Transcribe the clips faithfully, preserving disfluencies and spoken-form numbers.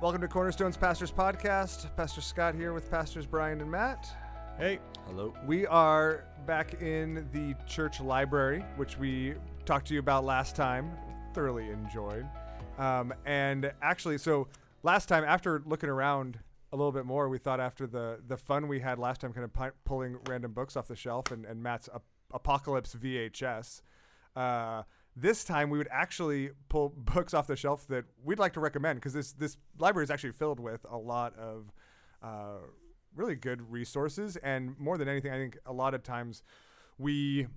Welcome to Cornerstones Pastors Podcast. Pastor Scott here with Pastors Brian and Matt. Hey. Hello. We are back in the church library, which we talked to you about last time. Thoroughly enjoyed. Um, and actually, so last time, after looking around a little bit more, we thought after the, the fun we had last time, kind of pi- pulling random books off the shelf and, and Matt's ap- Apocalypse V H S, uh, this time we would actually pull books off the shelf that we'd like to recommend, because this, this library is actually filled with a lot of uh, really good resources. And more than anything, I think a lot of times we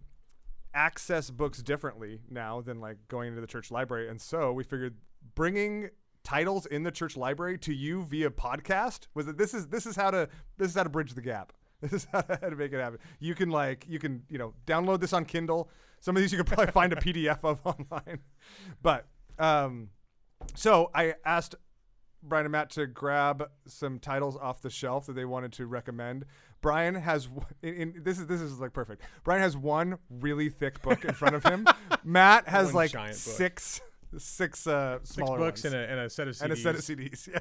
access books differently now than like going into the church library. And so we figured bringing titles in the church library to you via podcast was that this is, this is how to, this is how to bridge the gap. This is how to make it happen. You can like, you can, you know, download this on Kindle. Some of these you can probably find a P D F of online. But um, so I asked Brian and Matt to grab some titles off the shelf that they wanted to recommend. Brian has in, in, this is this is like perfect. Brian has one really thick book in front of him. Matt has one like giant six. Book. Six uh, smaller Six books ones. And, a, and a set of C Ds. And a set of C Ds, yeah.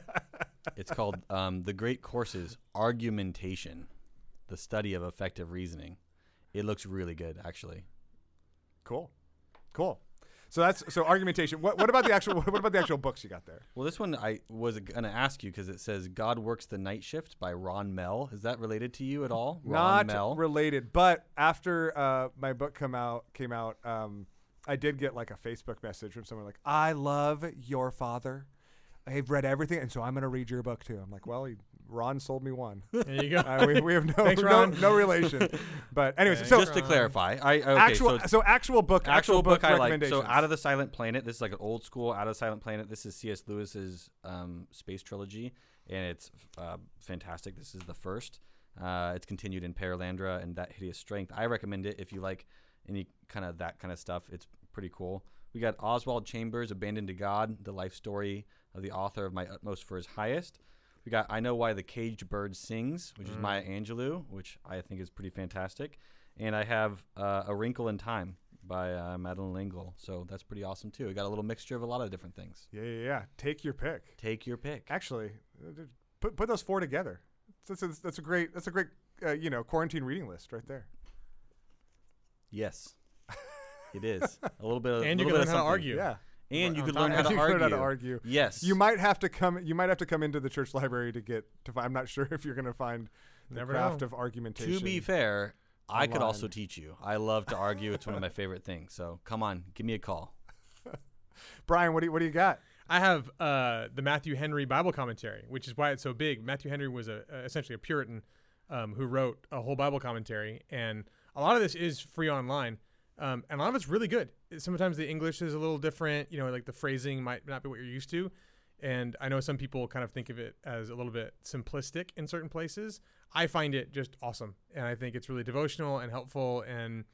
It's called um, The Great Courses, Argumentation, The Study of Effective Reasoning. It looks really good, actually. Cool. Cool. So that's so Argumentation. What, what about the actual What about the actual books you got there? Well, this one I was going to ask you because it says God Works the Night Shift by Ron Mell. Is that related to you at all, Ron Not Mell? Related, but after uh, my book come out came out, um, I did get like a Facebook message from someone like, I love your father. I've read everything, and so I'm going to read your book, too. I'm like, well, he, Ron sold me one. There you go. Uh, we, we have no Thanks, no, no relation. But anyways, Thanks, so. Just Ron. to clarify. I, okay, actual, so, so actual book Actual, actual book, book I like. So Out of the Silent Planet. This is like an old school Out of the Silent Planet. This is C S. Lewis's um, space trilogy, and it's uh, fantastic. This is the first. Uh, it's continued in Perelandra and That Hideous Strength. I recommend it if you like any kind of that kind of stuff. It's pretty cool. We got Oswald Chambers, Abandoned to God, the life story of the author of My Utmost for His Highest. We got I Know Why the Caged Bird Sings, which mm. is Maya Angelou, which I think is pretty fantastic. And I have uh, A Wrinkle in Time by uh, Madeline Lingle. So that's pretty awesome, too. We got a little mixture of a lot of different things. Yeah, yeah, yeah. Take your pick. Take your pick. Actually, put put those four together. That's a, that's a great, that's a great uh, you know, quarantine reading list right there. Yes. It is. A little bit of And you can learn how to argue. Yeah. And you could learn how to argue. How to argue. Yes. You might have to come you might have to come into the church library to get to find, I'm not sure if you're going to find the craft of argumentation. To be fair, I could also teach you. I love to argue. It's one of my favorite things. So, come on, give me a call. Brian, what do you, what do you got? I have uh, the Matthew Henry Bible commentary, which is why it's so big. Matthew Henry was a, uh, essentially a Puritan um, who wrote a whole Bible commentary, and a lot of this is free online. Um, and a lot of it's really good. Sometimes the English is a little different, you know, like the phrasing might not be what you're used to. And I know some people kind of think of it as a little bit simplistic in certain places. I find it just awesome. And I think it's really devotional and helpful, and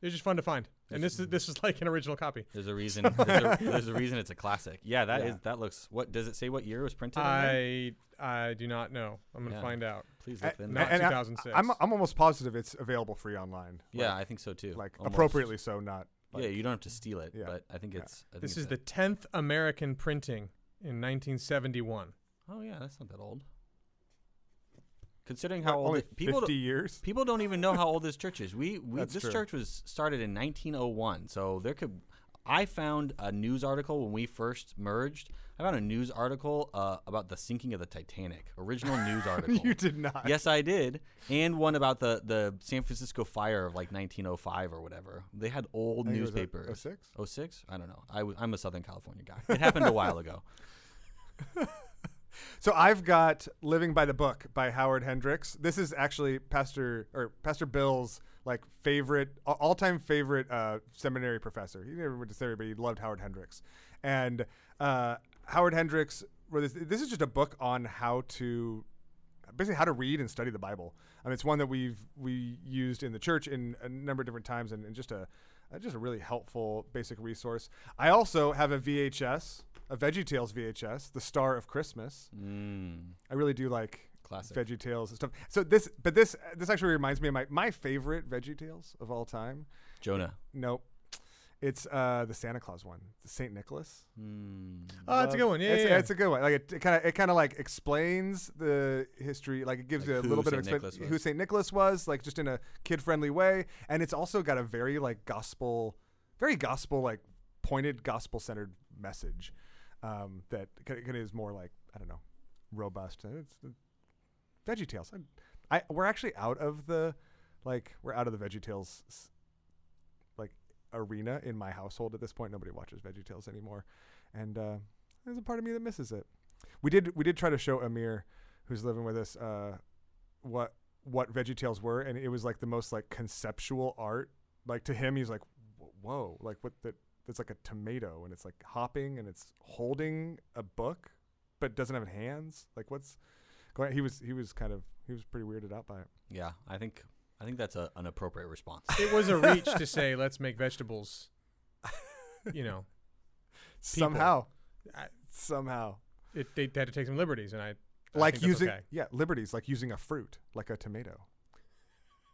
it's just fun to find. There's and this is this is like an original copy. There's a reason. there's, a, there's a reason it's a classic. Yeah, that yeah. is that looks. What does it say? What year it was printed? I I do not know. I'm gonna yeah. find out. Please look. Not two thousand six. I, I'm I'm almost positive it's available free online. Yeah, like, I think so too. Like almost. Appropriately so, not. Like, yeah, you don't have to steal it, yeah. but I think yeah. it's. I think this it's is the tenth American printing in nineteen seventy-one. Oh yeah, that's not that old. Considering how old it, people fifty years, people don't even know how old this church is. We, we this true. church was started in nineteen oh one, so there could. I found a news article when we first merged. I found a news article uh, about the sinking of the Titanic. Original news article. You did not. Yes, I did, and one about the, the San Francisco fire of like nineteen oh five or whatever. They had old newspapers. oh six oh six I don't know. I w- I'm a Southern California guy. It happened a while ago. So I've got Living by the Book by Howard Hendricks. This is actually Pastor or Pastor Bill's like favorite, all-time favorite uh, seminary professor. He never went to seminary, but he loved Howard Hendricks. And uh, Howard Hendricks, this is just a book on how to basically how to read and study the Bible. I mean, it's one that we've we used in the church in a number of different times, and, and just a just a really helpful basic resource. I also have a V H S. A VeggieTales V H S, The Star of Christmas. Mm. I really do like Classic. VeggieTales and stuff. So this, but this, this actually reminds me of my, my favorite VeggieTales of all time. Jonah. Nope. It's uh, the Santa Claus one, the Saint Nicholas. Mm. Oh, that's a good one. Yeah, it's, yeah, it's a good one. Like it, it kind of, it kind of like explains the history. Like it gives like you a little bit Saint of expl- who Saint Nicholas was, like just in a kid-friendly way. And it's also got a very like gospel, very gospel like pointed gospel-centered message um, that kind of is more like I don't know, robust. It's the VeggieTales. I, I we're actually out of the like we're out of the VeggieTales like arena in my household at this point. Nobody watches VeggieTales anymore, and uh, there's a part of me that misses it. We did we did try to show Amir, who's living with us, uh, what what VeggieTales were, and it was like the most like conceptual art. Like to him, he's like, whoa, like what the. It's like a tomato, and it's like hopping, and it's holding a book, but doesn't have hands. Like what's going on? He was he was kind of he was pretty weirded out by it. Yeah, I think I think that's a, an appropriate response. It was a reach to say let's make vegetables. You know, people. somehow, I, somehow it, they had to take some liberties, and I, I like think using that's okay. yeah liberties like using a fruit like a tomato.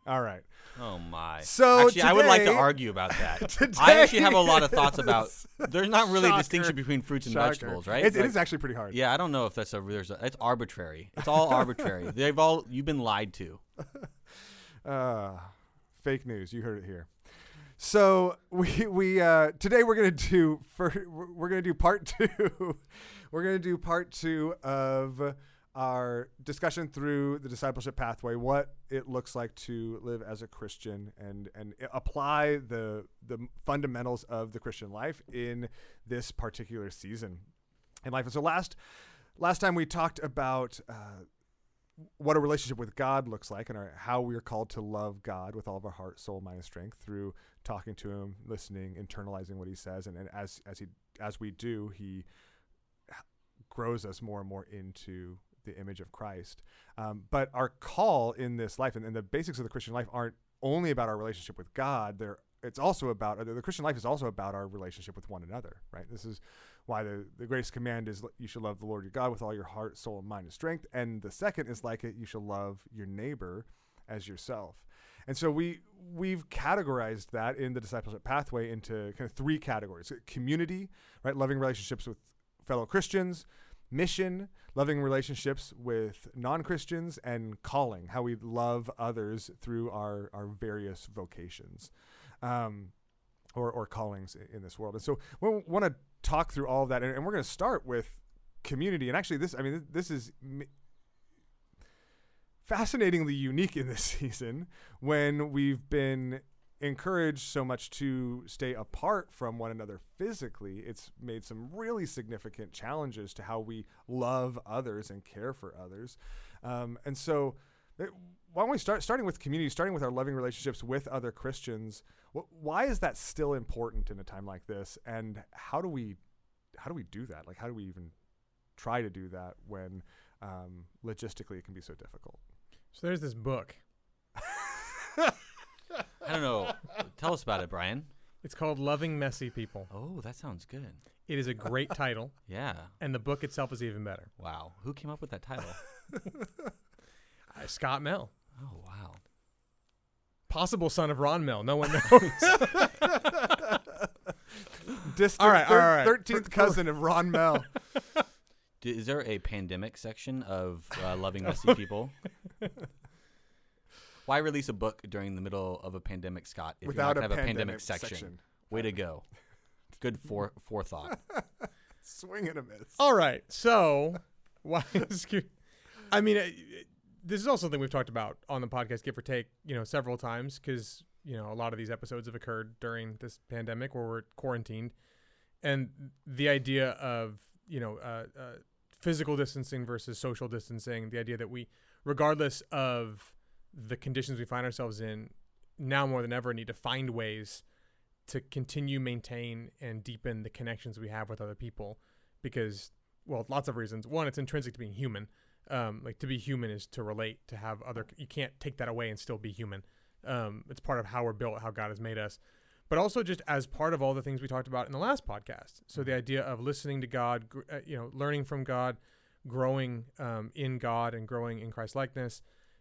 All right. Oh, my. So actually, today, I would like to argue about that. I actually have a lot of thoughts about – there's not really shocker. a distinction between fruits and shocker. vegetables, right? It's, like, it is actually pretty hard. Yeah, I don't know if that's a – it's arbitrary. It's all arbitrary. They've all – you've been lied to. Uh, fake news. You heard it here. So we we uh, today we're going to do – we're going to do part two. We're going to do part two of – our discussion through the discipleship pathway, what it looks like to live as a Christian and and apply the the fundamentals of the Christian life in this particular season in life. And so last last time we talked about uh, what a relationship with God looks like and our, how we are called to love God with all of our heart, soul, mind, and strength through talking to him, listening, internalizing what he says. And, and as as he as we do, he grows us more and more into the image of Christ. Um, but our call in this life and, and the basics of the Christian life aren't only about our relationship with God. They're, it's also about, the Christian life is also about our relationship with one another, right? This is why the, the greatest command is you should love the Lord your God with all your heart, soul, mind, and strength. And the second is like it, you shall love your neighbor as yourself. And so we, we've categorized that in the discipleship pathway into kind of three categories. Community, right? Loving relationships with fellow Christians. Mission, loving relationships with non-Christians, and calling, how we love others through our, our various vocations um, or, or callings in this world. And so we want to talk through all of that, and, and we're going to start with community. And actually this, I mean, this is fascinatingly unique in this season when we've been encouraged so much to stay apart from one another physically. It's made some really significant challenges to how we love others and care for others. Um, and so it, why don't we start starting with community, starting with our loving relationships with other Christians. Wh- why is that still important in a time like this? And how do we, how do we do that? Like, how do we even try to do that when um, logistically it can be so difficult? So there's this book. I don't know. Tell us about it, Brian. It's called Loving Messy People. Oh, that sounds good. It is a great title. Yeah. And the book itself is even better. Wow. Who came up with that title? uh, Scott Mell. Oh, wow. Possible son of Ron Mell. No one knows. Distant all right, thir- all right. thirteenth for, cousin for. of Ron Mell. D- is there a pandemic section of uh, Loving Messy People? Why release a book during the middle of a pandemic, Scott, if Without you don't have a pandemic, pandemic section? section? Way to go. Good for, forethought. Swing and a miss. All right. So, why is – I mean, uh, this is also something we've talked about on the podcast, give or take, you know, several times because, you know, a lot of these episodes have occurred during this pandemic where we're quarantined. And the idea of, you know, uh, uh, physical distancing versus social distancing, the idea that we, regardless of – the conditions we find ourselves in now more than ever need to find ways to continue, maintain, and deepen the connections we have with other people because, well, lots of reasons. One, it's intrinsic to being human. Um, like to be human is to relate, to have other, you can't take that away and still be human. Um, it's part of how we're built, how God has made us, but also just as part of all the things we talked about in the last podcast. So the idea of listening to God, gr- uh, you know, learning from God, growing um, in God and growing in Christ likeness.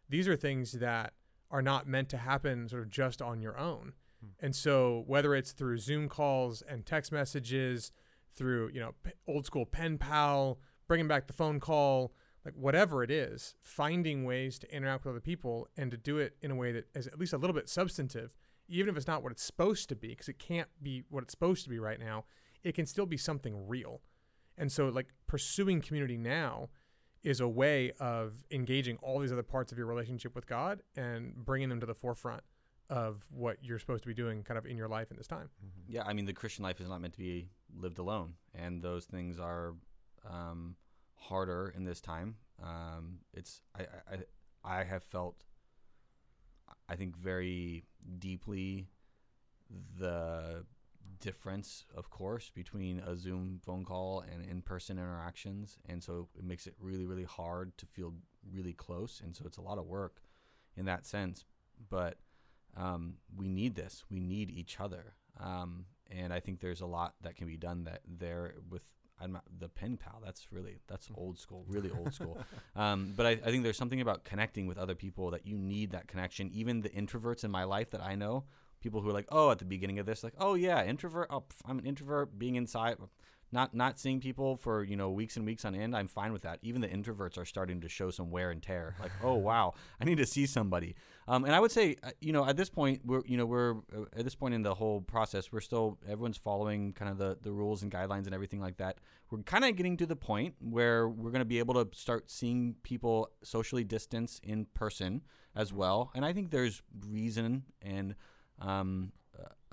These are things that are not meant to happen sort of just on your own. Hmm. And so whether it's through Zoom calls and text messages, through, you know, p- old school pen pal, bringing back the phone call, like whatever it is, finding ways to interact with other people and to do it in a way that is at least a little bit substantive, even if it's not what it's supposed to be, because it can't be what it's supposed to be right now, it can still be something real. And so like pursuing community now is a way of engaging all these other parts of your relationship with God and bringing them to the forefront of what you're supposed to be doing kind of in your life in this time. Mm-hmm. Yeah, I mean, the Christian life is not meant to be lived alone, and those things are um, harder in this time. Um, it's I, I I have felt, I think, very deeply the difference, of course, between a Zoom phone call and in-person interactions, and so it makes it really, really hard to feel really close, and so it's a lot of work in that sense, but um, we need this. We need each other, um, and I think there's a lot that can be done that there with I'm not, the pen pal. That's really that's old school, really old school. Um, but I, I think there's something about connecting with other people that you need that connection. Even the introverts in my life that I know, people who are like, oh, at the beginning of this, like, oh yeah, introvert. Oh, pff, I'm an introvert. Being inside, not not seeing people for you know weeks and weeks on end. I'm fine with that. Even the introverts are starting to show some wear and tear. Like, oh wow, I need to see somebody. Um, and I would say, you know, at this point, we're you know we're uh, at this point in the whole process, we're still everyone's following kind of the the rules and guidelines and everything like that. We're kind of getting to the point where we're going to be able to start seeing people socially distance in person as well. And I think there's reason and um,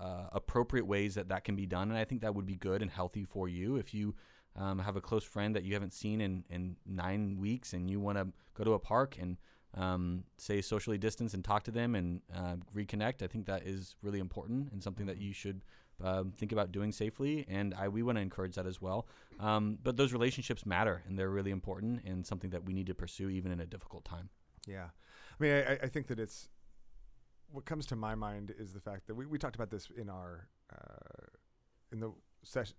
uh, appropriate ways that that can be done. And I think that would be good and healthy for you. If you um, have a close friend that you haven't seen in, in nine weeks and you want to go to a park and um, say socially distance and talk to them and uh, reconnect, I think that is really important and something that you should um, think about doing safely. And I, we want to encourage that as well. Um, but those relationships matter and they're really important and something that we need to pursue even in a difficult time. Yeah. I mean, I, I think that it's, what comes to my mind is the fact that we, we talked about this in our uh, in the ses-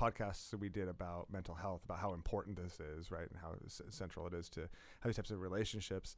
podcasts that we did about mental health, about how important this is, right, and how c- central it is to have these types of relationships.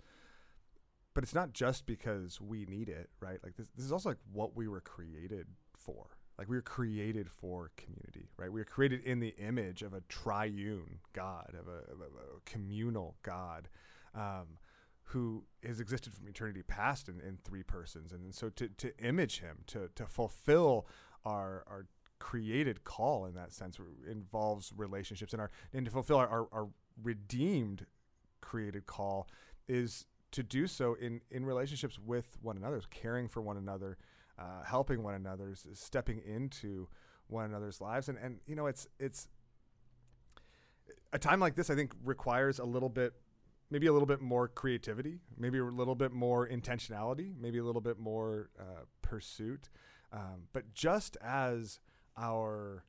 But it's not just because we need it, right? Like this, this is also like what we were created for. Like we were created for community, right? We were created in the image of a triune God, of a, of a, a communal God. Um, who has existed from eternity past in, in three persons. And, and so to, to image him, to to fulfill our our created call in that sense involves relationships. And our and to fulfill our, our, our redeemed created call is to do so in, in relationships with one another, caring for one another, uh, helping one another, stepping into one another's lives. And, and you know, it's it's a time like this, I think, requires a little bit maybe a little bit more creativity, maybe a little bit more intentionality, maybe a little bit more uh, pursuit. Um, but just as our,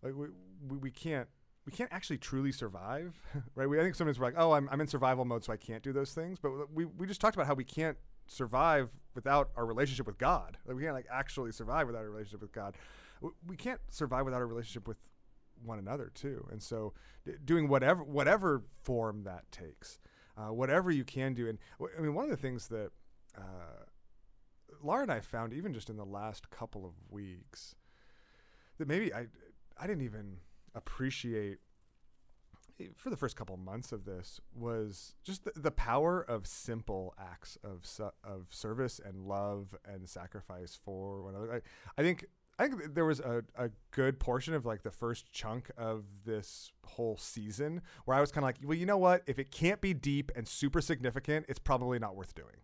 like we, we we can't we can't actually truly survive, right? We I think sometimes we're like, oh, I'm I'm in survival mode, so I can't do those things. But we we just talked about how we can't survive without our relationship with God. Like we can't like actually survive without a relationship with God. We can't survive without a relationship with one another too. And so d- doing whatever whatever form that takes. Uh, whatever you can do. And w- I mean, one of the things that uh, Laura and I found even just in the last couple of weeks that maybe I, I didn't even appreciate for the first couple of months of this was just the, the power of simple acts of su- of service and love and sacrifice for one another. I, I think I think there was a, a good portion of like the first chunk of this whole season where I was kind of like, well, you know what? If it can't be deep and super significant, it's probably not worth doing.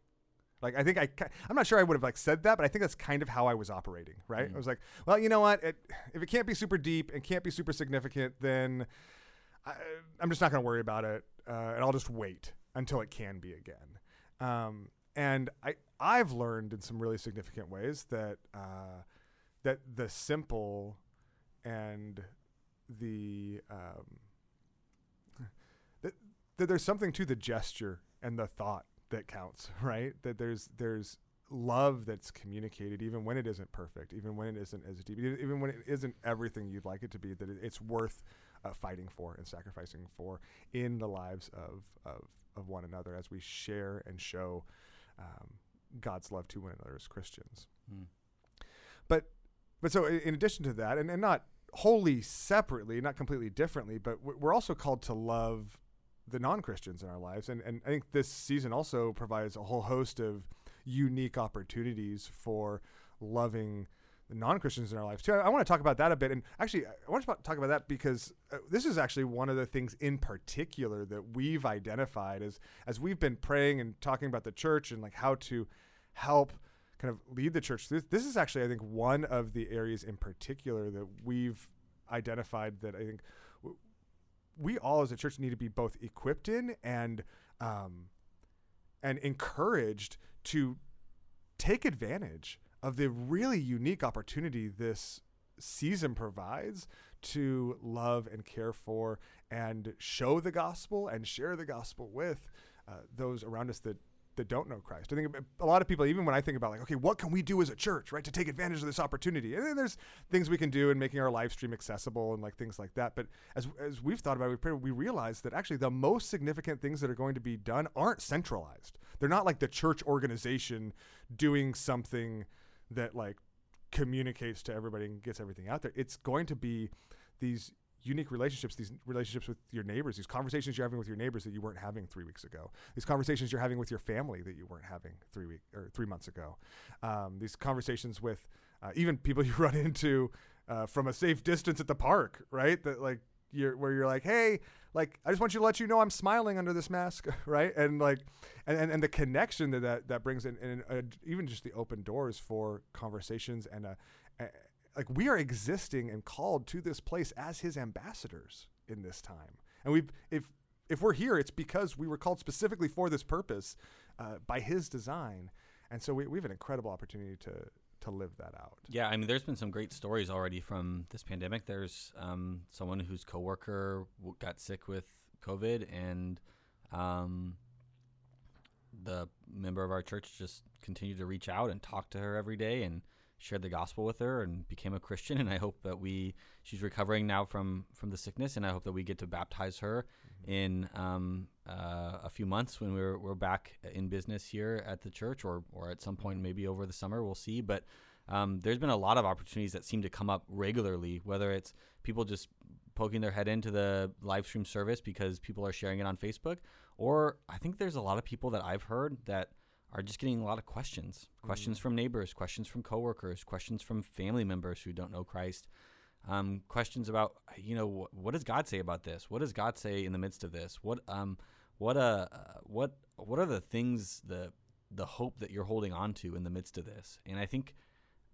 Like, I think I, I'm not sure I would have like said that, but I think that's kind of how I was operating, right? Mm-hmm. I was like, well, you know what? It, if it can't be super deep and can't be super significant, then I, I'm just not going to worry about it. Uh, and I'll just wait until it can be again. Um, and I, I've learned in some really significant ways that, uh, that the simple and the um, that, that there's something to the gesture and the thought that counts, right? That there's there's love that's communicated even when it isn't perfect, even when it isn't as deep, even when it isn't everything you'd like it to be. That it, it's worth uh, fighting for and sacrificing for in the lives of of of one another as we share and show um, God's love to one another as Christians. Mm. But but so in addition to that, and, and not wholly separately, not completely differently, but we're also called to love the non-Christians in our lives. And, and I think this season also provides a whole host of unique opportunities for loving the non-Christians in our lives too. I, I want to talk about that a bit. And actually, I want to talk about that because uh, this is actually one of the things in particular that we've identified as, as we've been praying and talking about the church and like how to help kind of lead the church. This, this is actually, I think, one of the areas in particular that we've identified that I think w- we all as a church need to be both equipped in and um, and encouraged to take advantage of the really unique opportunity this season provides to love and care for and show the gospel and share the gospel with uh, those around us that that don't know Christ. I think a lot of people, even when I think about like, okay, what can we do as a church, right, to take advantage of this opportunity? And then there's things we can do in making our live stream accessible and like things like that. But as as we've thought about it, we realize that actually the most significant things that are going to be done aren't centralized. They're not like the church organization doing something that like communicates to everybody and gets everything out there. It's going to be these unique relationships, these relationships with your neighbors, these conversations you're having with your neighbors that you weren't having three weeks ago, these conversations you're having with your family that you weren't having three week or three months ago, um, these conversations with uh, even people you run into uh, from a safe distance at the park, right? That like you're where you're like, hey, like I just want you to let you know I'm smiling under this mask, right? And like, and and, and the connection that that, that brings in, and uh, even just the open doors for conversations and a. a Like we are existing and called to this place as his ambassadors in this time. And we've, if if we're here, it's because we were called specifically for this purpose uh, by his design. And so we, we have an incredible opportunity to to live that out. Yeah, I mean, there's been some great stories already from this pandemic. There's um, someone whose coworker w- got sick with COVID, and um, the member of our church just continued to reach out and talk to her every day and shared the gospel with her and became a Christian. And I hope that we, she's recovering now from, from the sickness. And I hope that we get to baptize her mm-hmm. in um, uh, a few months when we're, we're back in business here at the church, or, or at some point, maybe over the summer, we'll see. But um, there's been a lot of opportunities that seem to come up regularly, whether it's people just poking their head into the live stream service because people are sharing it on Facebook, or I think there's a lot of people that I've heard that are just getting a lot of questions, questions mm. from neighbors, questions from coworkers, questions from family members who don't know Christ, um, questions about, you know, wh- what does God say about this? What does God say in the midst of this? What, um, what, uh, what, what are the things, the, the hope that you're holding on to in the midst of this? And I think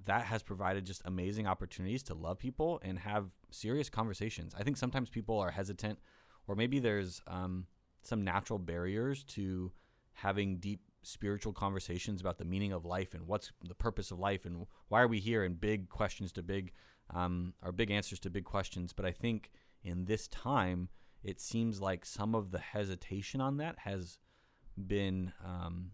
that has provided just amazing opportunities to love people and have serious conversations. I think sometimes people are hesitant, or maybe there's um, some natural barriers to having deep spiritual conversations about the meaning of life and what's the purpose of life and why are we here, and big questions to big um or big answers to big questions. But I think in this time it seems like some of the hesitation on that has been um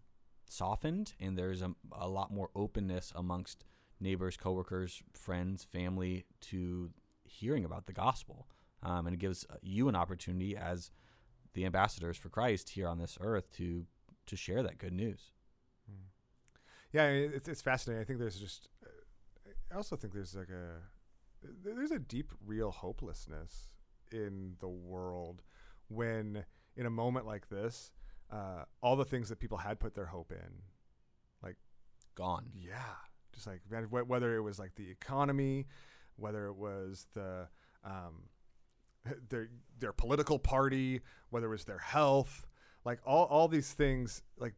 softened, and there's a, a lot more openness amongst neighbors, coworkers, friends, family to hearing about the gospel, um, and it gives you an opportunity as the ambassadors for Christ here on this earth to to share that good news. Yeah, it's, it's fascinating. I think there's just, uh, I also think there's like a, there's a deep, real hopelessness in the world when in a moment like this, uh, all the things that people had put their hope in, like gone. Yeah. Just like, whether it was like the economy, whether it was the, um, their, their political party, whether it was their health, like all, all these things like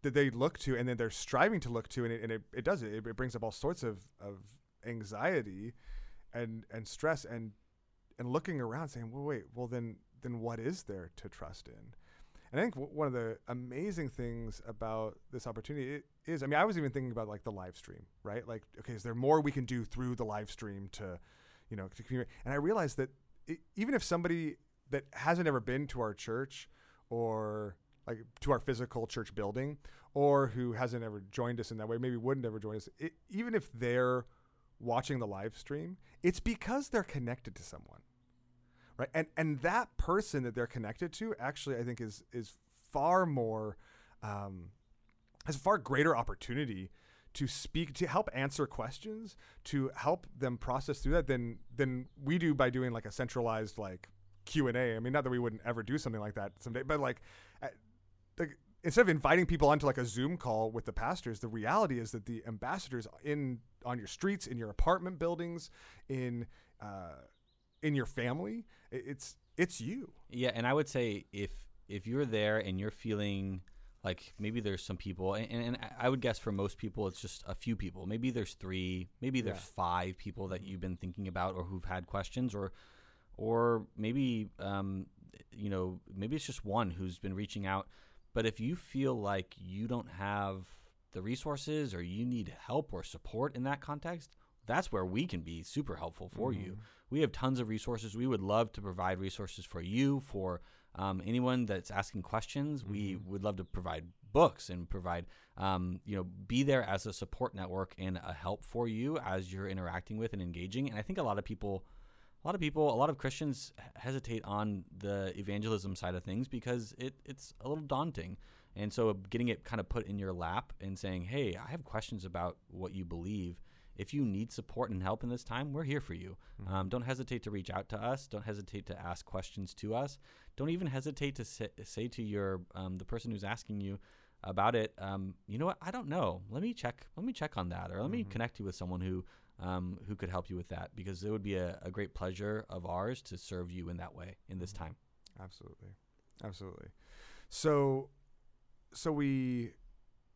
that they look to and then they're striving to look to, and it, and it, it does it. It brings up all sorts of, of anxiety and, and stress and, and looking around saying, well, wait, well then, then what is there to trust in? And I think w- one of the amazing things about this opportunity is, I mean, I was even thinking about like the live stream, right? Like, okay, is there more we can do through the live stream to, you know, to communicate? And I realized that it, even if somebody that hasn't ever been to our church or like to our physical church building, or who hasn't ever joined us in that way, maybe wouldn't ever join us, it, even if they're watching the live stream, it's because they're connected to someone, right? And and that person that they're connected to actually, I think, is is far more, um, has a far greater opportunity to speak, to help answer questions, to help them process through that than than we do by doing like a centralized like Q and A. I mean, not that we wouldn't ever do something like that someday, but like, like instead of inviting people onto like a Zoom call with the pastors, the reality is that the ambassadors in on your streets, in your apartment buildings, in uh, in your family, it's it's you. Yeah, and I would say if if you're there and you're feeling like maybe there's some people, and, and, and I would guess for most people it's just a few people. Maybe there's three, maybe there's yeah. five people that you've been thinking about or who've had questions, or or maybe um, you know maybe it's just one who's been reaching out. But if you feel like you don't have the resources or you need help or support in that context, that's where we can be super helpful for mm-hmm. you. We have tons of resources. We would love to provide resources for you, for um, anyone that's asking questions. Mm-hmm. We would love to provide books and provide, um, you know, be there as a support network and a help for you as you're interacting with and engaging. And I think a lot of people, a lot of people, a lot of Christians hesitate on the evangelism side of things because it, it's a little daunting. And so getting it kind of put in your lap and saying, hey, I have questions about what you believe. If you need support and help in this time, we're here for you. Mm-hmm. Um, don't hesitate to reach out to us. Don't hesitate to ask questions to us. Don't even hesitate to say, say to your um, the person who's asking you about it, um, you know what? I don't know. Let me check. Let me check on that, or let mm-hmm. me connect you with someone who um, who could help you with that, because it would be a, a great pleasure of ours to serve you in that way in this time. Absolutely, absolutely. So, so we.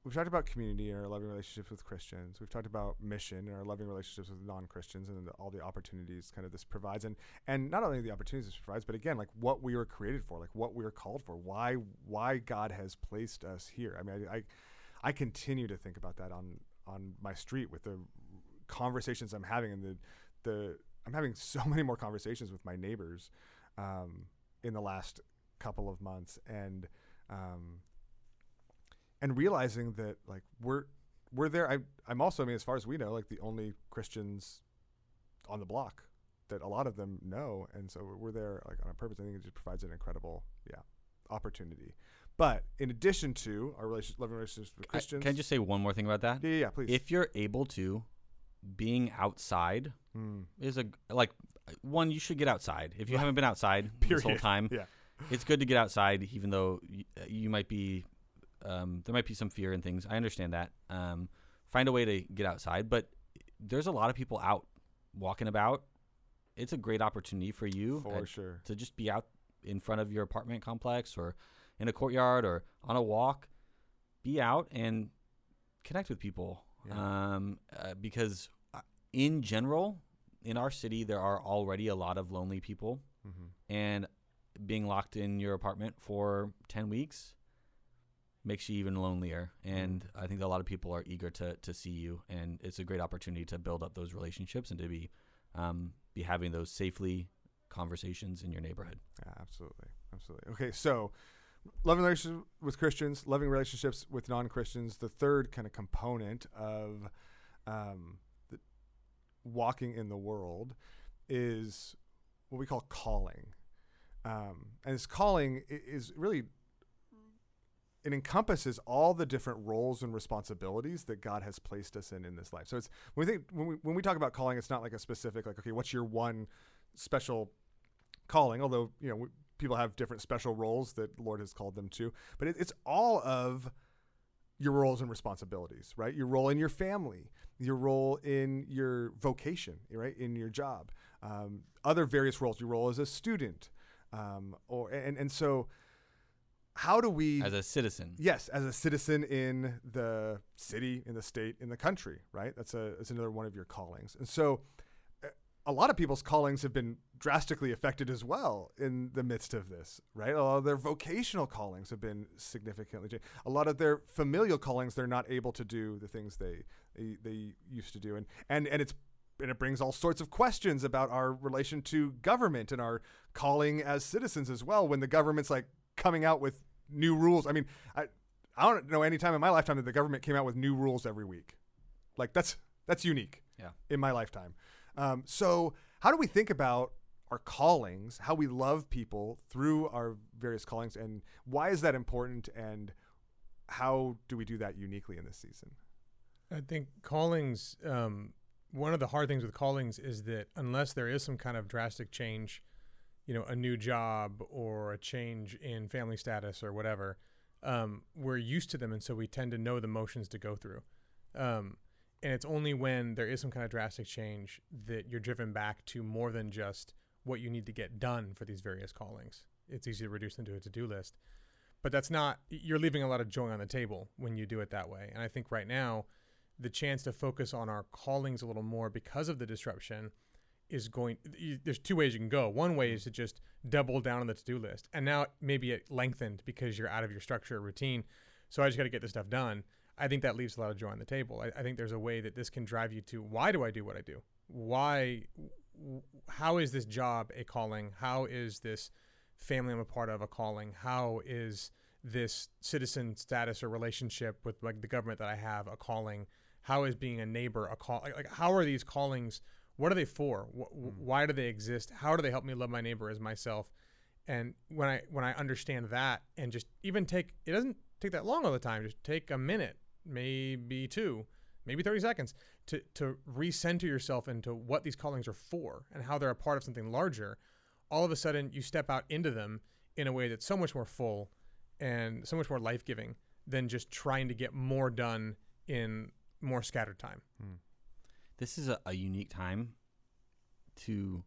We've talked about community and our loving relationships with Christians. We've talked about mission and our loving relationships with non-Christians, and the, all the opportunities kind of this provides. And and not only the opportunities this provides, but again, like what we were created for, like what we were called for, why why God has placed us here. I mean, I I, I continue to think about that on, on my street with the conversations I'm having, and the the I'm having so many more conversations with my neighbors um, in the last couple of months, and um, And realizing that like we're we're there. I I'm also, I mean, as far as we know, like the only Christians on the block that a lot of them know, and so we're there like on a purpose. I think it just provides an incredible yeah opportunity. But in addition to our relationship, loving relationships with Christians, I, can I just say one more thing about that? Yeah, yeah, yeah please. If you're able to, being outside mm. is a like one. You should get outside if you right. haven't been outside Period. This whole time. Yeah, it's good to get outside, even though you, you might be. Um, there might be some fear and things. I understand that. Um, find a way to get outside, but there's a lot of people out walking about. It's a great opportunity for you for at, sure. to just be out in front of your apartment complex or in a courtyard or on a walk. Be out and connect with people. Yeah. Um, uh, because in general, in our city, there are already a lot of lonely people, mm-hmm. and being locked in your apartment for ten weeks makes you even lonelier. And I think a lot of people are eager to to see you, and it's a great opportunity to build up those relationships and to be um, be having those safely conversations in your neighborhood. Yeah, absolutely. Absolutely. Okay, so loving relationships with Christians, loving relationships with non-Christians, the third kind of component of um, the walking in the world is what we call calling. Um, and this calling is really... it encompasses all the different roles and responsibilities that God has placed us in in this life. So it's when we think when we when we talk about calling, it's not like a specific like, okay, what's your one special calling? Although you know we, people have different special roles that the Lord has called them to, but it, it's all of your roles and responsibilities, right? Your role in your family, your role in your vocation, right? In your job, um, other various roles, your role as a student, um, or and and so. How do we... As a citizen. Yes, as a citizen in the city, in the state, in the country, right? That's a that's another one of your callings. And so a lot of people's callings have been drastically affected as well in the midst of this, right? A lot of their vocational callings have been significantly changed. A lot of their familial callings, they're not able to do the things they they, they used to do. And, and, and it's... And it brings all sorts of questions about our relation to government and our calling as citizens as well, when the government's like, coming out with new rules. I mean, I I don't know any time in my lifetime that the government came out with new rules every week. Like that's that's unique yeah. in my lifetime. Um, so how do we think about our callings, how we love people through our various callings, and why is that important, and how do we do that uniquely in this season? I think callings, um, one of the hard things with callings is that unless there is some kind of drastic change, you know, a new job or a change in family status or whatever, um, we're used to them. And so we tend to know the motions to go through. Um, and it's only when there is some kind of drastic change that you're driven back to more than just what you need to get done for these various callings. It's easy to reduce them to a to-do list. But that's not, you're leaving a lot of joy on the table when you do it that way. And I think right now, the chance to focus on our callings a little more because of the disruption is going, there's two ways you can go. One way is to just double down on the to-do list. And now maybe it lengthened because you're out of your structure or routine. So I just got to get this stuff done. I think that leaves a lot of joy on the table. I, I think there's a way that this can drive you to, why do I do what I do? Why, w- how is this job a calling? How is this family I'm a part of a calling? How is this citizen status or relationship with like the government that I have a calling? How is being a neighbor a call? Like, like how are these callings? What are they for? Wh- mm. Why do they exist? How do they help me love my neighbor as myself? And when I, when I understand that, and just even take, it doesn't take that long all the time. Just take a minute, maybe two, maybe thirty seconds to, to recenter yourself into what these callings are for and how they're a part of something larger. All of a sudden you step out into them in a way that's so much more full and so much more life-giving than just trying to get more done in more scattered time. Hmm. This is a, a unique time to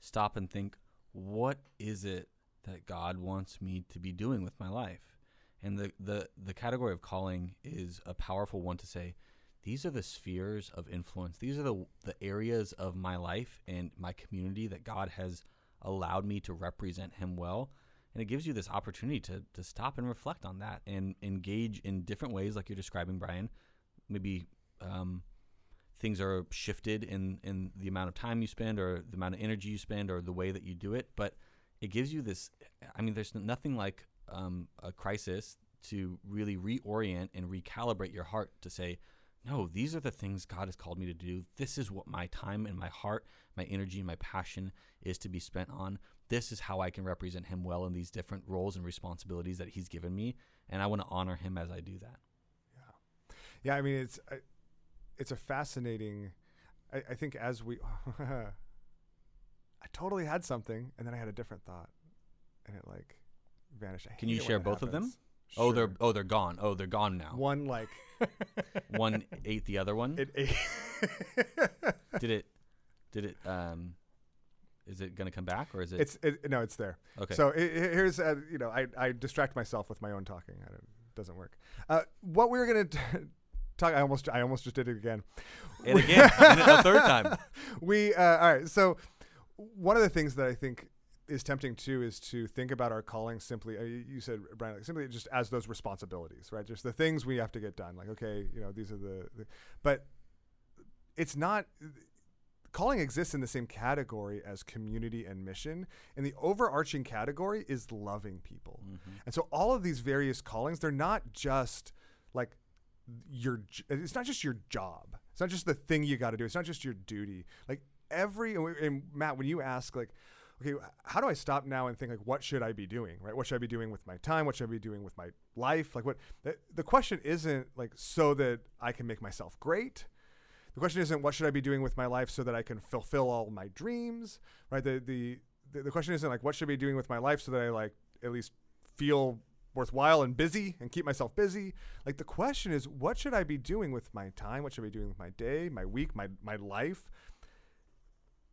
stop and think, what is it that God wants me to be doing with my life? And the, the, the category of calling is a powerful one to say, these are the spheres of influence. These are the the areas of my life and my community that God has allowed me to represent him well. And it gives you this opportunity to to stop and reflect on that and engage in different ways like you're describing, Brian. Maybe um, things are shifted in, in the amount of time you spend or the amount of energy you spend or the way that you do it. But it gives you this, I mean, there's nothing like um, a crisis to really reorient and recalibrate your heart to say, no, these are the things God has called me to do. This is what my time and my heart, my energy, and my passion is to be spent on. This is how I can represent him well in these different roles and responsibilities that he's given me, and I want to honor him as I do that. Yeah. Yeah, I mean, it's I, it's a fascinating – I think as we – I totally had something, and then I had a different thought, and it, like, vanished. I can you share both happens. of them? Sure. Oh, they're oh they're gone. Oh, they're gone now. One like one ate the other one. It ate. did it? Did it? Um, is it gonna come back or is it? It's it, no, it's there. Okay. So it, it, here's uh, you know I, I distract myself with my own talking. I don't, it doesn't work. Uh, what we were gonna t- talk. I almost I almost just did it again. And again, and a third time. We uh, all right. So one of the things that I think is tempting too is to think about our calling simply, uh, you said, Brian, like simply just as those responsibilities, right? Just the things we have to get done. Like, okay, you know, these are the, the but it's not, calling exists in the same category as community and mission. And the overarching category is loving people. Mm-hmm. And so all of these various callings, they're not just like your, it's not just your job. It's not just the thing you got to do. It's not just your duty. Like every, and, we, and Matt, when you ask like, okay, how do I stop now and think like, what should I be doing, right? What should I be doing with my time? What should I be doing with my life? Like what, th- the question isn't like, so that I can make myself great. The question isn't what should I be doing with my life so that I can fulfill all my dreams, right? The, the, the, the question isn't like, what should I be doing with my life so that I like at least feel worthwhile and busy and keep myself busy. Like the question is, what should I be doing with my time? What should I be doing with my day, my week, my, my life?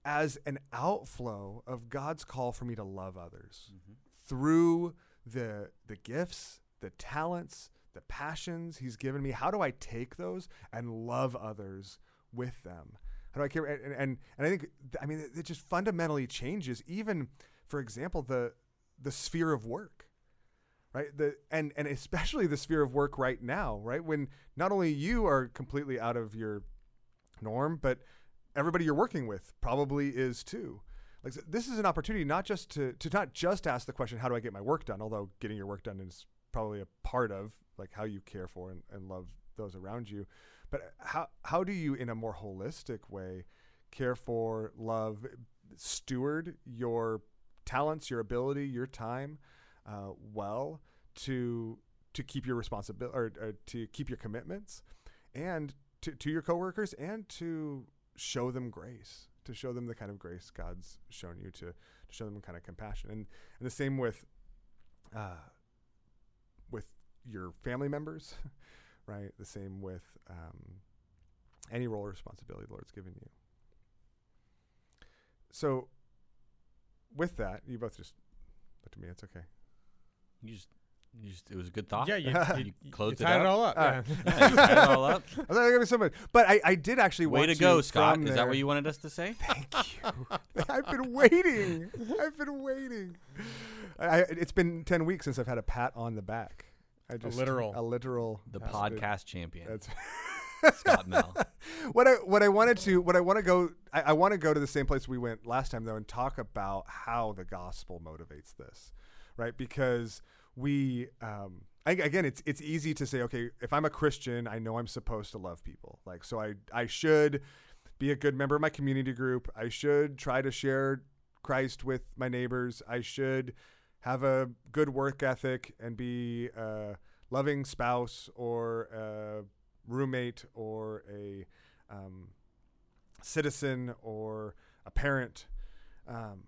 As an outflow of God's call for me to love others mm-hmm. through the the gifts, the talents, the passions he's given me. How do I take those and love others with them? How do I care? And and, and I think, I mean, it, it just fundamentally changes even, for example, the the sphere of work, right? The and and especially the sphere of work right now, right? When not only you are completely out of your norm, but everybody you're working with probably is too. Like this is an opportunity not just to to not just ask the question, how do I get my work done? Although getting your work done is probably a part of like how you care for and, and love those around you. But how how do you in a more holistic way care for, love, steward your talents, your ability, your time uh, well to to keep your responsibility or, or to keep your commitments and to, to your coworkers, and to show them grace, to show them the kind of grace God's shown you, to, to show them the kind of compassion. And, and the same with, uh, with your family members, right? The same with um, any role or responsibility the Lord's given you. So with that, you both just looked at me. It's okay. You just... You just, it was a good thought. Yeah, you, you closed you tied it, it all up. Uh, yeah, you tied it all up. I was like, gonna be so much, but I, I did actually. Way want to, to go, Scott. Is that what you wanted us to say? Thank you. I've been waiting. I've been waiting. I, it's been ten weeks since I've had a pat on the back. I just, a literal, a literal. The podcast champion. That's Scott Mell. What I what I wanted to what I want to go I, I want to go to the same place we went last time though, and talk about how the gospel motivates this, right? Because we, um, I, again, it's it's easy to say, okay, if I'm a Christian, I know I'm supposed to love people. Like, so I, I should be a good member of my community group. I should try to share Christ with my neighbors. I should have a good work ethic and be a loving spouse or a roommate or a um, citizen or a parent. Um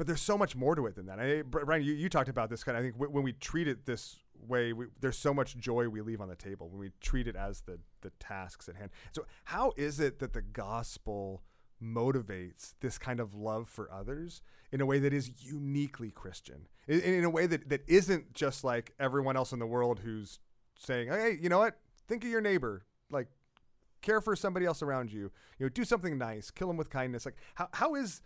But there's so much more to it than that. I, Brian, you, you talked about this kind of, I think w- when we treat it this way, we, there's so much joy we leave on the table when we treat it as the the tasks at hand. So how is it that the gospel motivates this kind of love for others in a way that is uniquely Christian, in, in a way that, that isn't just like everyone else in the world who's saying, hey, you know what? Think of your neighbor. Like, care for somebody else around you. You know, do something nice. Kill them with kindness. Like, how how is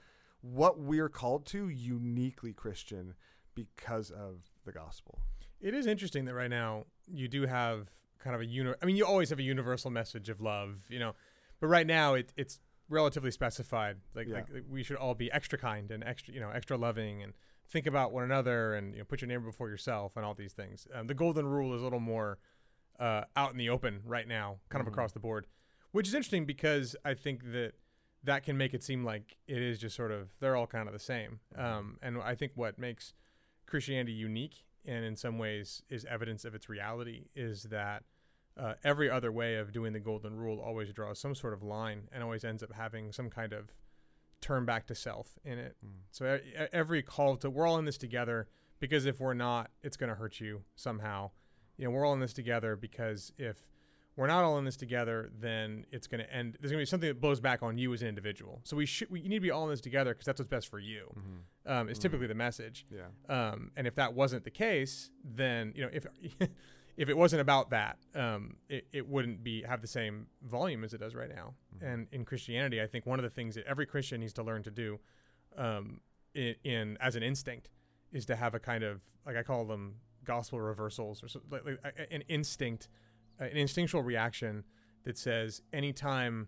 what we're called to uniquely Christian because of the gospel? It is interesting that right now you do have kind of a uni- I mean, you always have a universal message of love, you know, but right now it, it's relatively specified. Like, yeah. like, like we should all be extra kind and extra, you know, extra loving and think about one another and, you know, put your neighbor before yourself and all these things. Um, the golden rule is a little more uh, out in the open right now, kind mm-hmm. of across the board, which is interesting because I think that that can make it seem like it is just sort of, they're all kind of the same. Um, and I think what makes Christianity unique and in some ways is evidence of its reality is that uh, every other way of doing the golden rule always draws some sort of line and always ends up having some kind of turn back to self in it. Mm. So every call to, we're all in this together because if we're not, it's going to hurt you somehow. You know, we're all in this together because if we're not all in this together, then it's going to end. There's going to be something that blows back on you as an individual. So we should, we you need to be all in this together because that's what's best for you. Mm-hmm. Um, is mm-hmm. typically the message. Yeah. Um, and if that wasn't the case, then you know if if it wasn't about that, um, it, it wouldn't be have the same volume as it does right now. Mm-hmm. And in Christianity, I think one of the things that every Christian needs to learn to do, um, in, in as an instinct, is to have a kind of, like I call them gospel reversals, or so, like, like an instinct. Uh, an instinctual reaction that says anytime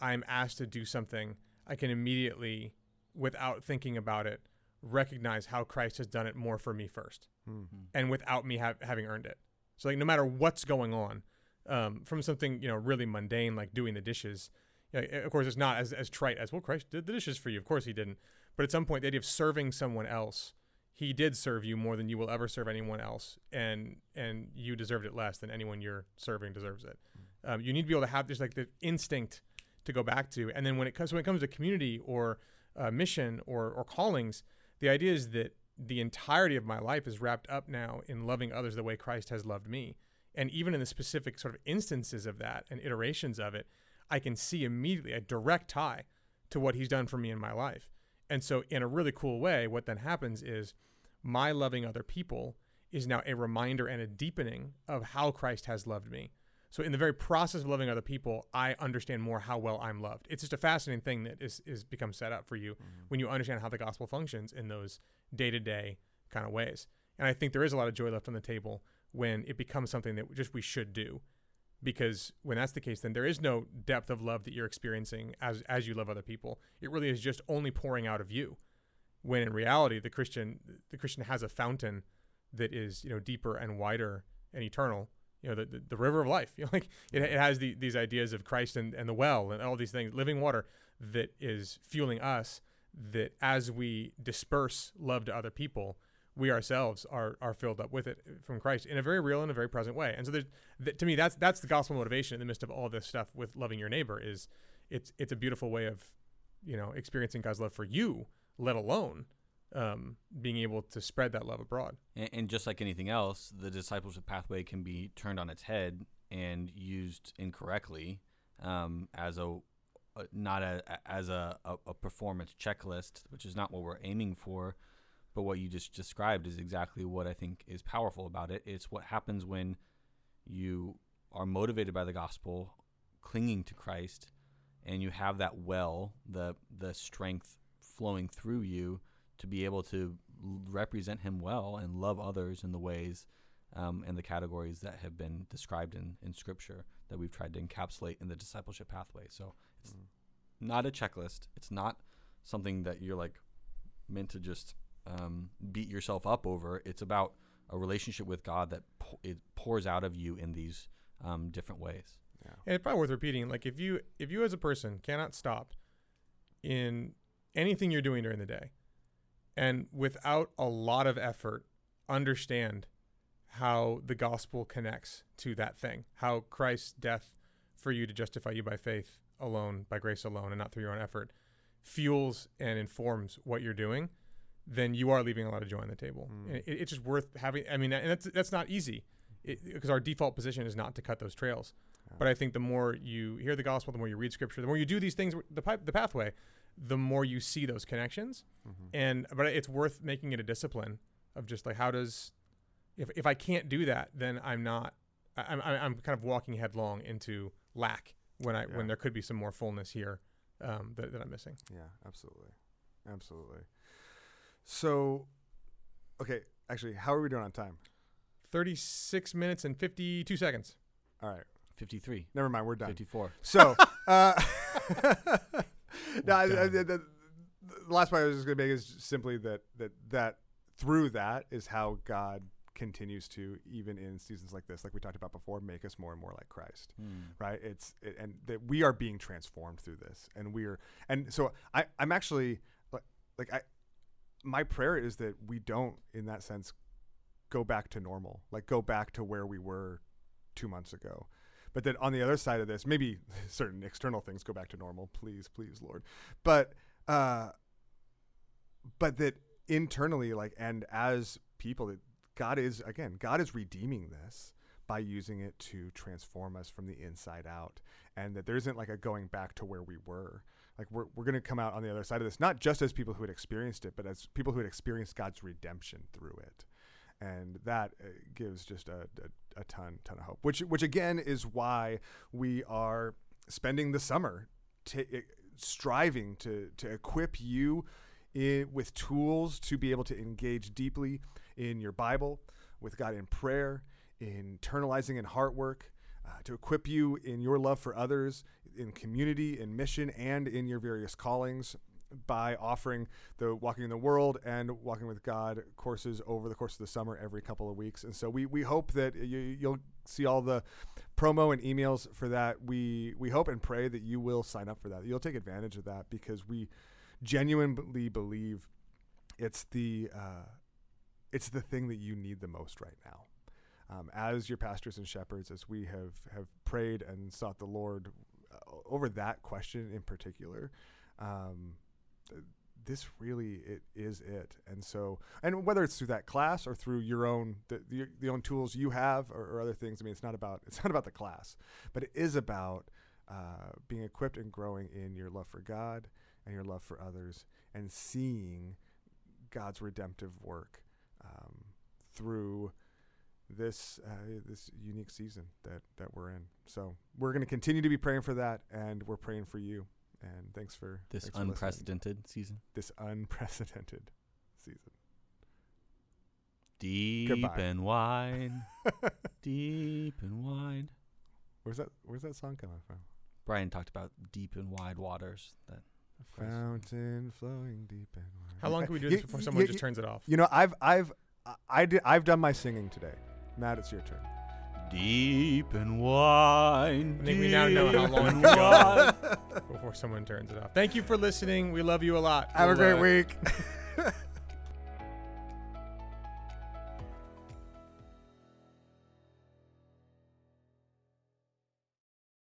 I'm asked to do something, I can immediately, without thinking about it, recognize how Christ has done it more for me first mm-hmm. and without me ha- having earned it. So like no matter what's going on, um, from something, you know, really mundane like doing the dishes, you know, of course it's not as, as trite as, well, Christ did the dishes for you. Of course he didn't. But at some point the idea of serving someone else, he did serve you more than you will ever serve anyone else, and and you deserved it less than anyone you're serving deserves it. Mm-hmm. Um, you need to be able to have this like the instinct to go back to, and then when it comes when it comes to community or uh, mission or or callings, the idea is that the entirety of my life is wrapped up now in loving others the way Christ has loved me, and even in the specific sort of instances of that and iterations of it, I can see immediately a direct tie to what he's done for me in my life. And so in a really cool way, what then happens is my loving other people is now a reminder and a deepening of how Christ has loved me. So in the very process of loving other people, I understand more how well I'm loved. It's just a fascinating thing that is, is become set up for you mm-hmm. when you understand how the gospel functions in those day-to-day kind of ways. And I think there is a lot of joy left on the table when it becomes something that just we should do. Because when that's the case, then there is no depth of love that you're experiencing as as you love other people. It really is just only pouring out of you. When in reality, the Christian the Christian has a fountain that is, you know, deeper and wider and eternal. You know, the the, the river of life. You know, like it, it has the, these ideas of Christ and, and the well and all these things, living water that is fueling us. That as we disperse love to other people, we ourselves are are filled up with it from Christ in a very real and a very present way. And so there's, th- to me, that's that's the gospel motivation in the midst of all this stuff with loving your neighbor. Is it's it's a beautiful way of, you know, experiencing God's love for you, let alone um, being able to spread that love abroad. And, and just like anything else, the discipleship pathway can be turned on its head and used incorrectly um, as a uh, not a, as a, a, a performance checklist, which is not what we're aiming for. But what you just described is exactly what I think is powerful about it. It's what happens when you are motivated by the gospel, clinging to Christ, and you have that well, the the strength flowing through you to be able to represent him well and love others in the ways um, and the categories that have been described in, in Scripture that we've tried to encapsulate in the discipleship pathway. So it's mm. not a checklist. It's not something that you're like meant to just... Um, beat yourself up over. It's about a relationship with God that po- it pours out of you in these um, different ways. Yeah. And it's probably worth repeating. Like if you, if you as a person cannot stop in anything you're doing during the day, and without a lot of effort, understand how the gospel connects to that thing, how Christ's death for you to justify you by faith alone, by grace alone, and not through your own effort, fuels and informs what you're doing, then you are leaving a lot of joy on the table. Mm. It, it's just worth having. I mean, and that's that's not easy, because our default position is not to cut those trails. Yeah. But I think the more you hear the gospel, the more you read Scripture, the more you do these things, the pipe, the pathway, the more you see those connections. Mm-hmm. And but it's worth making it a discipline of just like, how does, if if I can't do that, then I'm not. I'm I'm kind of walking headlong into lack when I yeah. when there could be some more fullness here um, that that I'm missing. Yeah, absolutely, absolutely. So, okay, actually, how are we doing on time? thirty-six minutes and fifty-two seconds. All right. fifty-three. Never mind, we're done. fifty-four. So, uh, no, I, I, the, the last point I was just going to make is simply that, that that through that is how God continues to, even in seasons like this, like we talked about before, make us more and more like Christ, mm. right? It's it, and that we are being transformed through this. And we're, and so I, I'm actually, like, like I, my prayer is that we don't, in that sense, go back to normal, like go back to where we were two months ago. But that on the other side of this, maybe certain external things go back to normal. Please, please, Lord. But, uh, but that internally, like, and as people, that God is, again, God is redeeming this by using it to transform us from the inside out. And that there isn't like a going back to where we were. Like we're we're going to come out on the other side of this, not just as people who had experienced it, but as people who had experienced God's redemption through it. And that uh, gives just a, a, a ton, ton of hope, which, which again is why we are spending the summer to, uh, striving to, to equip you in, with tools to be able to engage deeply in your Bible, with God in prayer, in internalizing in heart work, Uh, to equip you in your love for others, in community, in mission, and in your various callings by offering the Walking in the World and Walking with God courses over the course of the summer every couple of weeks. And so we we hope that you, you'll see all the promo and emails for that. We we hope and pray that you will sign up for that. You'll take advantage of that, because we genuinely believe it's the uh, it's the thing that you need the most right now. Um, as your pastors and shepherds, as we have, have prayed and sought the Lord uh, over that question in particular, um, th- this really it is it. And so, and whether it's through that class or through your own the, the, the own tools you have or, or other things, I mean, it's not about it's not about the class, but it is about uh, being equipped and growing in your love for God and your love for others, and seeing God's redemptive work um, through. This uh, this unique season that, that we're in. So we're going to continue to be praying for that, and we're praying for you. And thanks for this thanks unprecedented for season. This unprecedented season. Deep Goodbye. And wide, deep and wide. Where's that? Where's that song coming from? Brian talked about deep and wide waters. That. Fountain flowing deep and wide. How long can we do this before someone y- y- just turns it off? You know, I've I've I did, I've done my singing today. Matt, it's your turn. Deep and wide. I think we now know how long it can go before someone turns it off. Thank you for listening. We love you a lot. Have we'll a great love. week.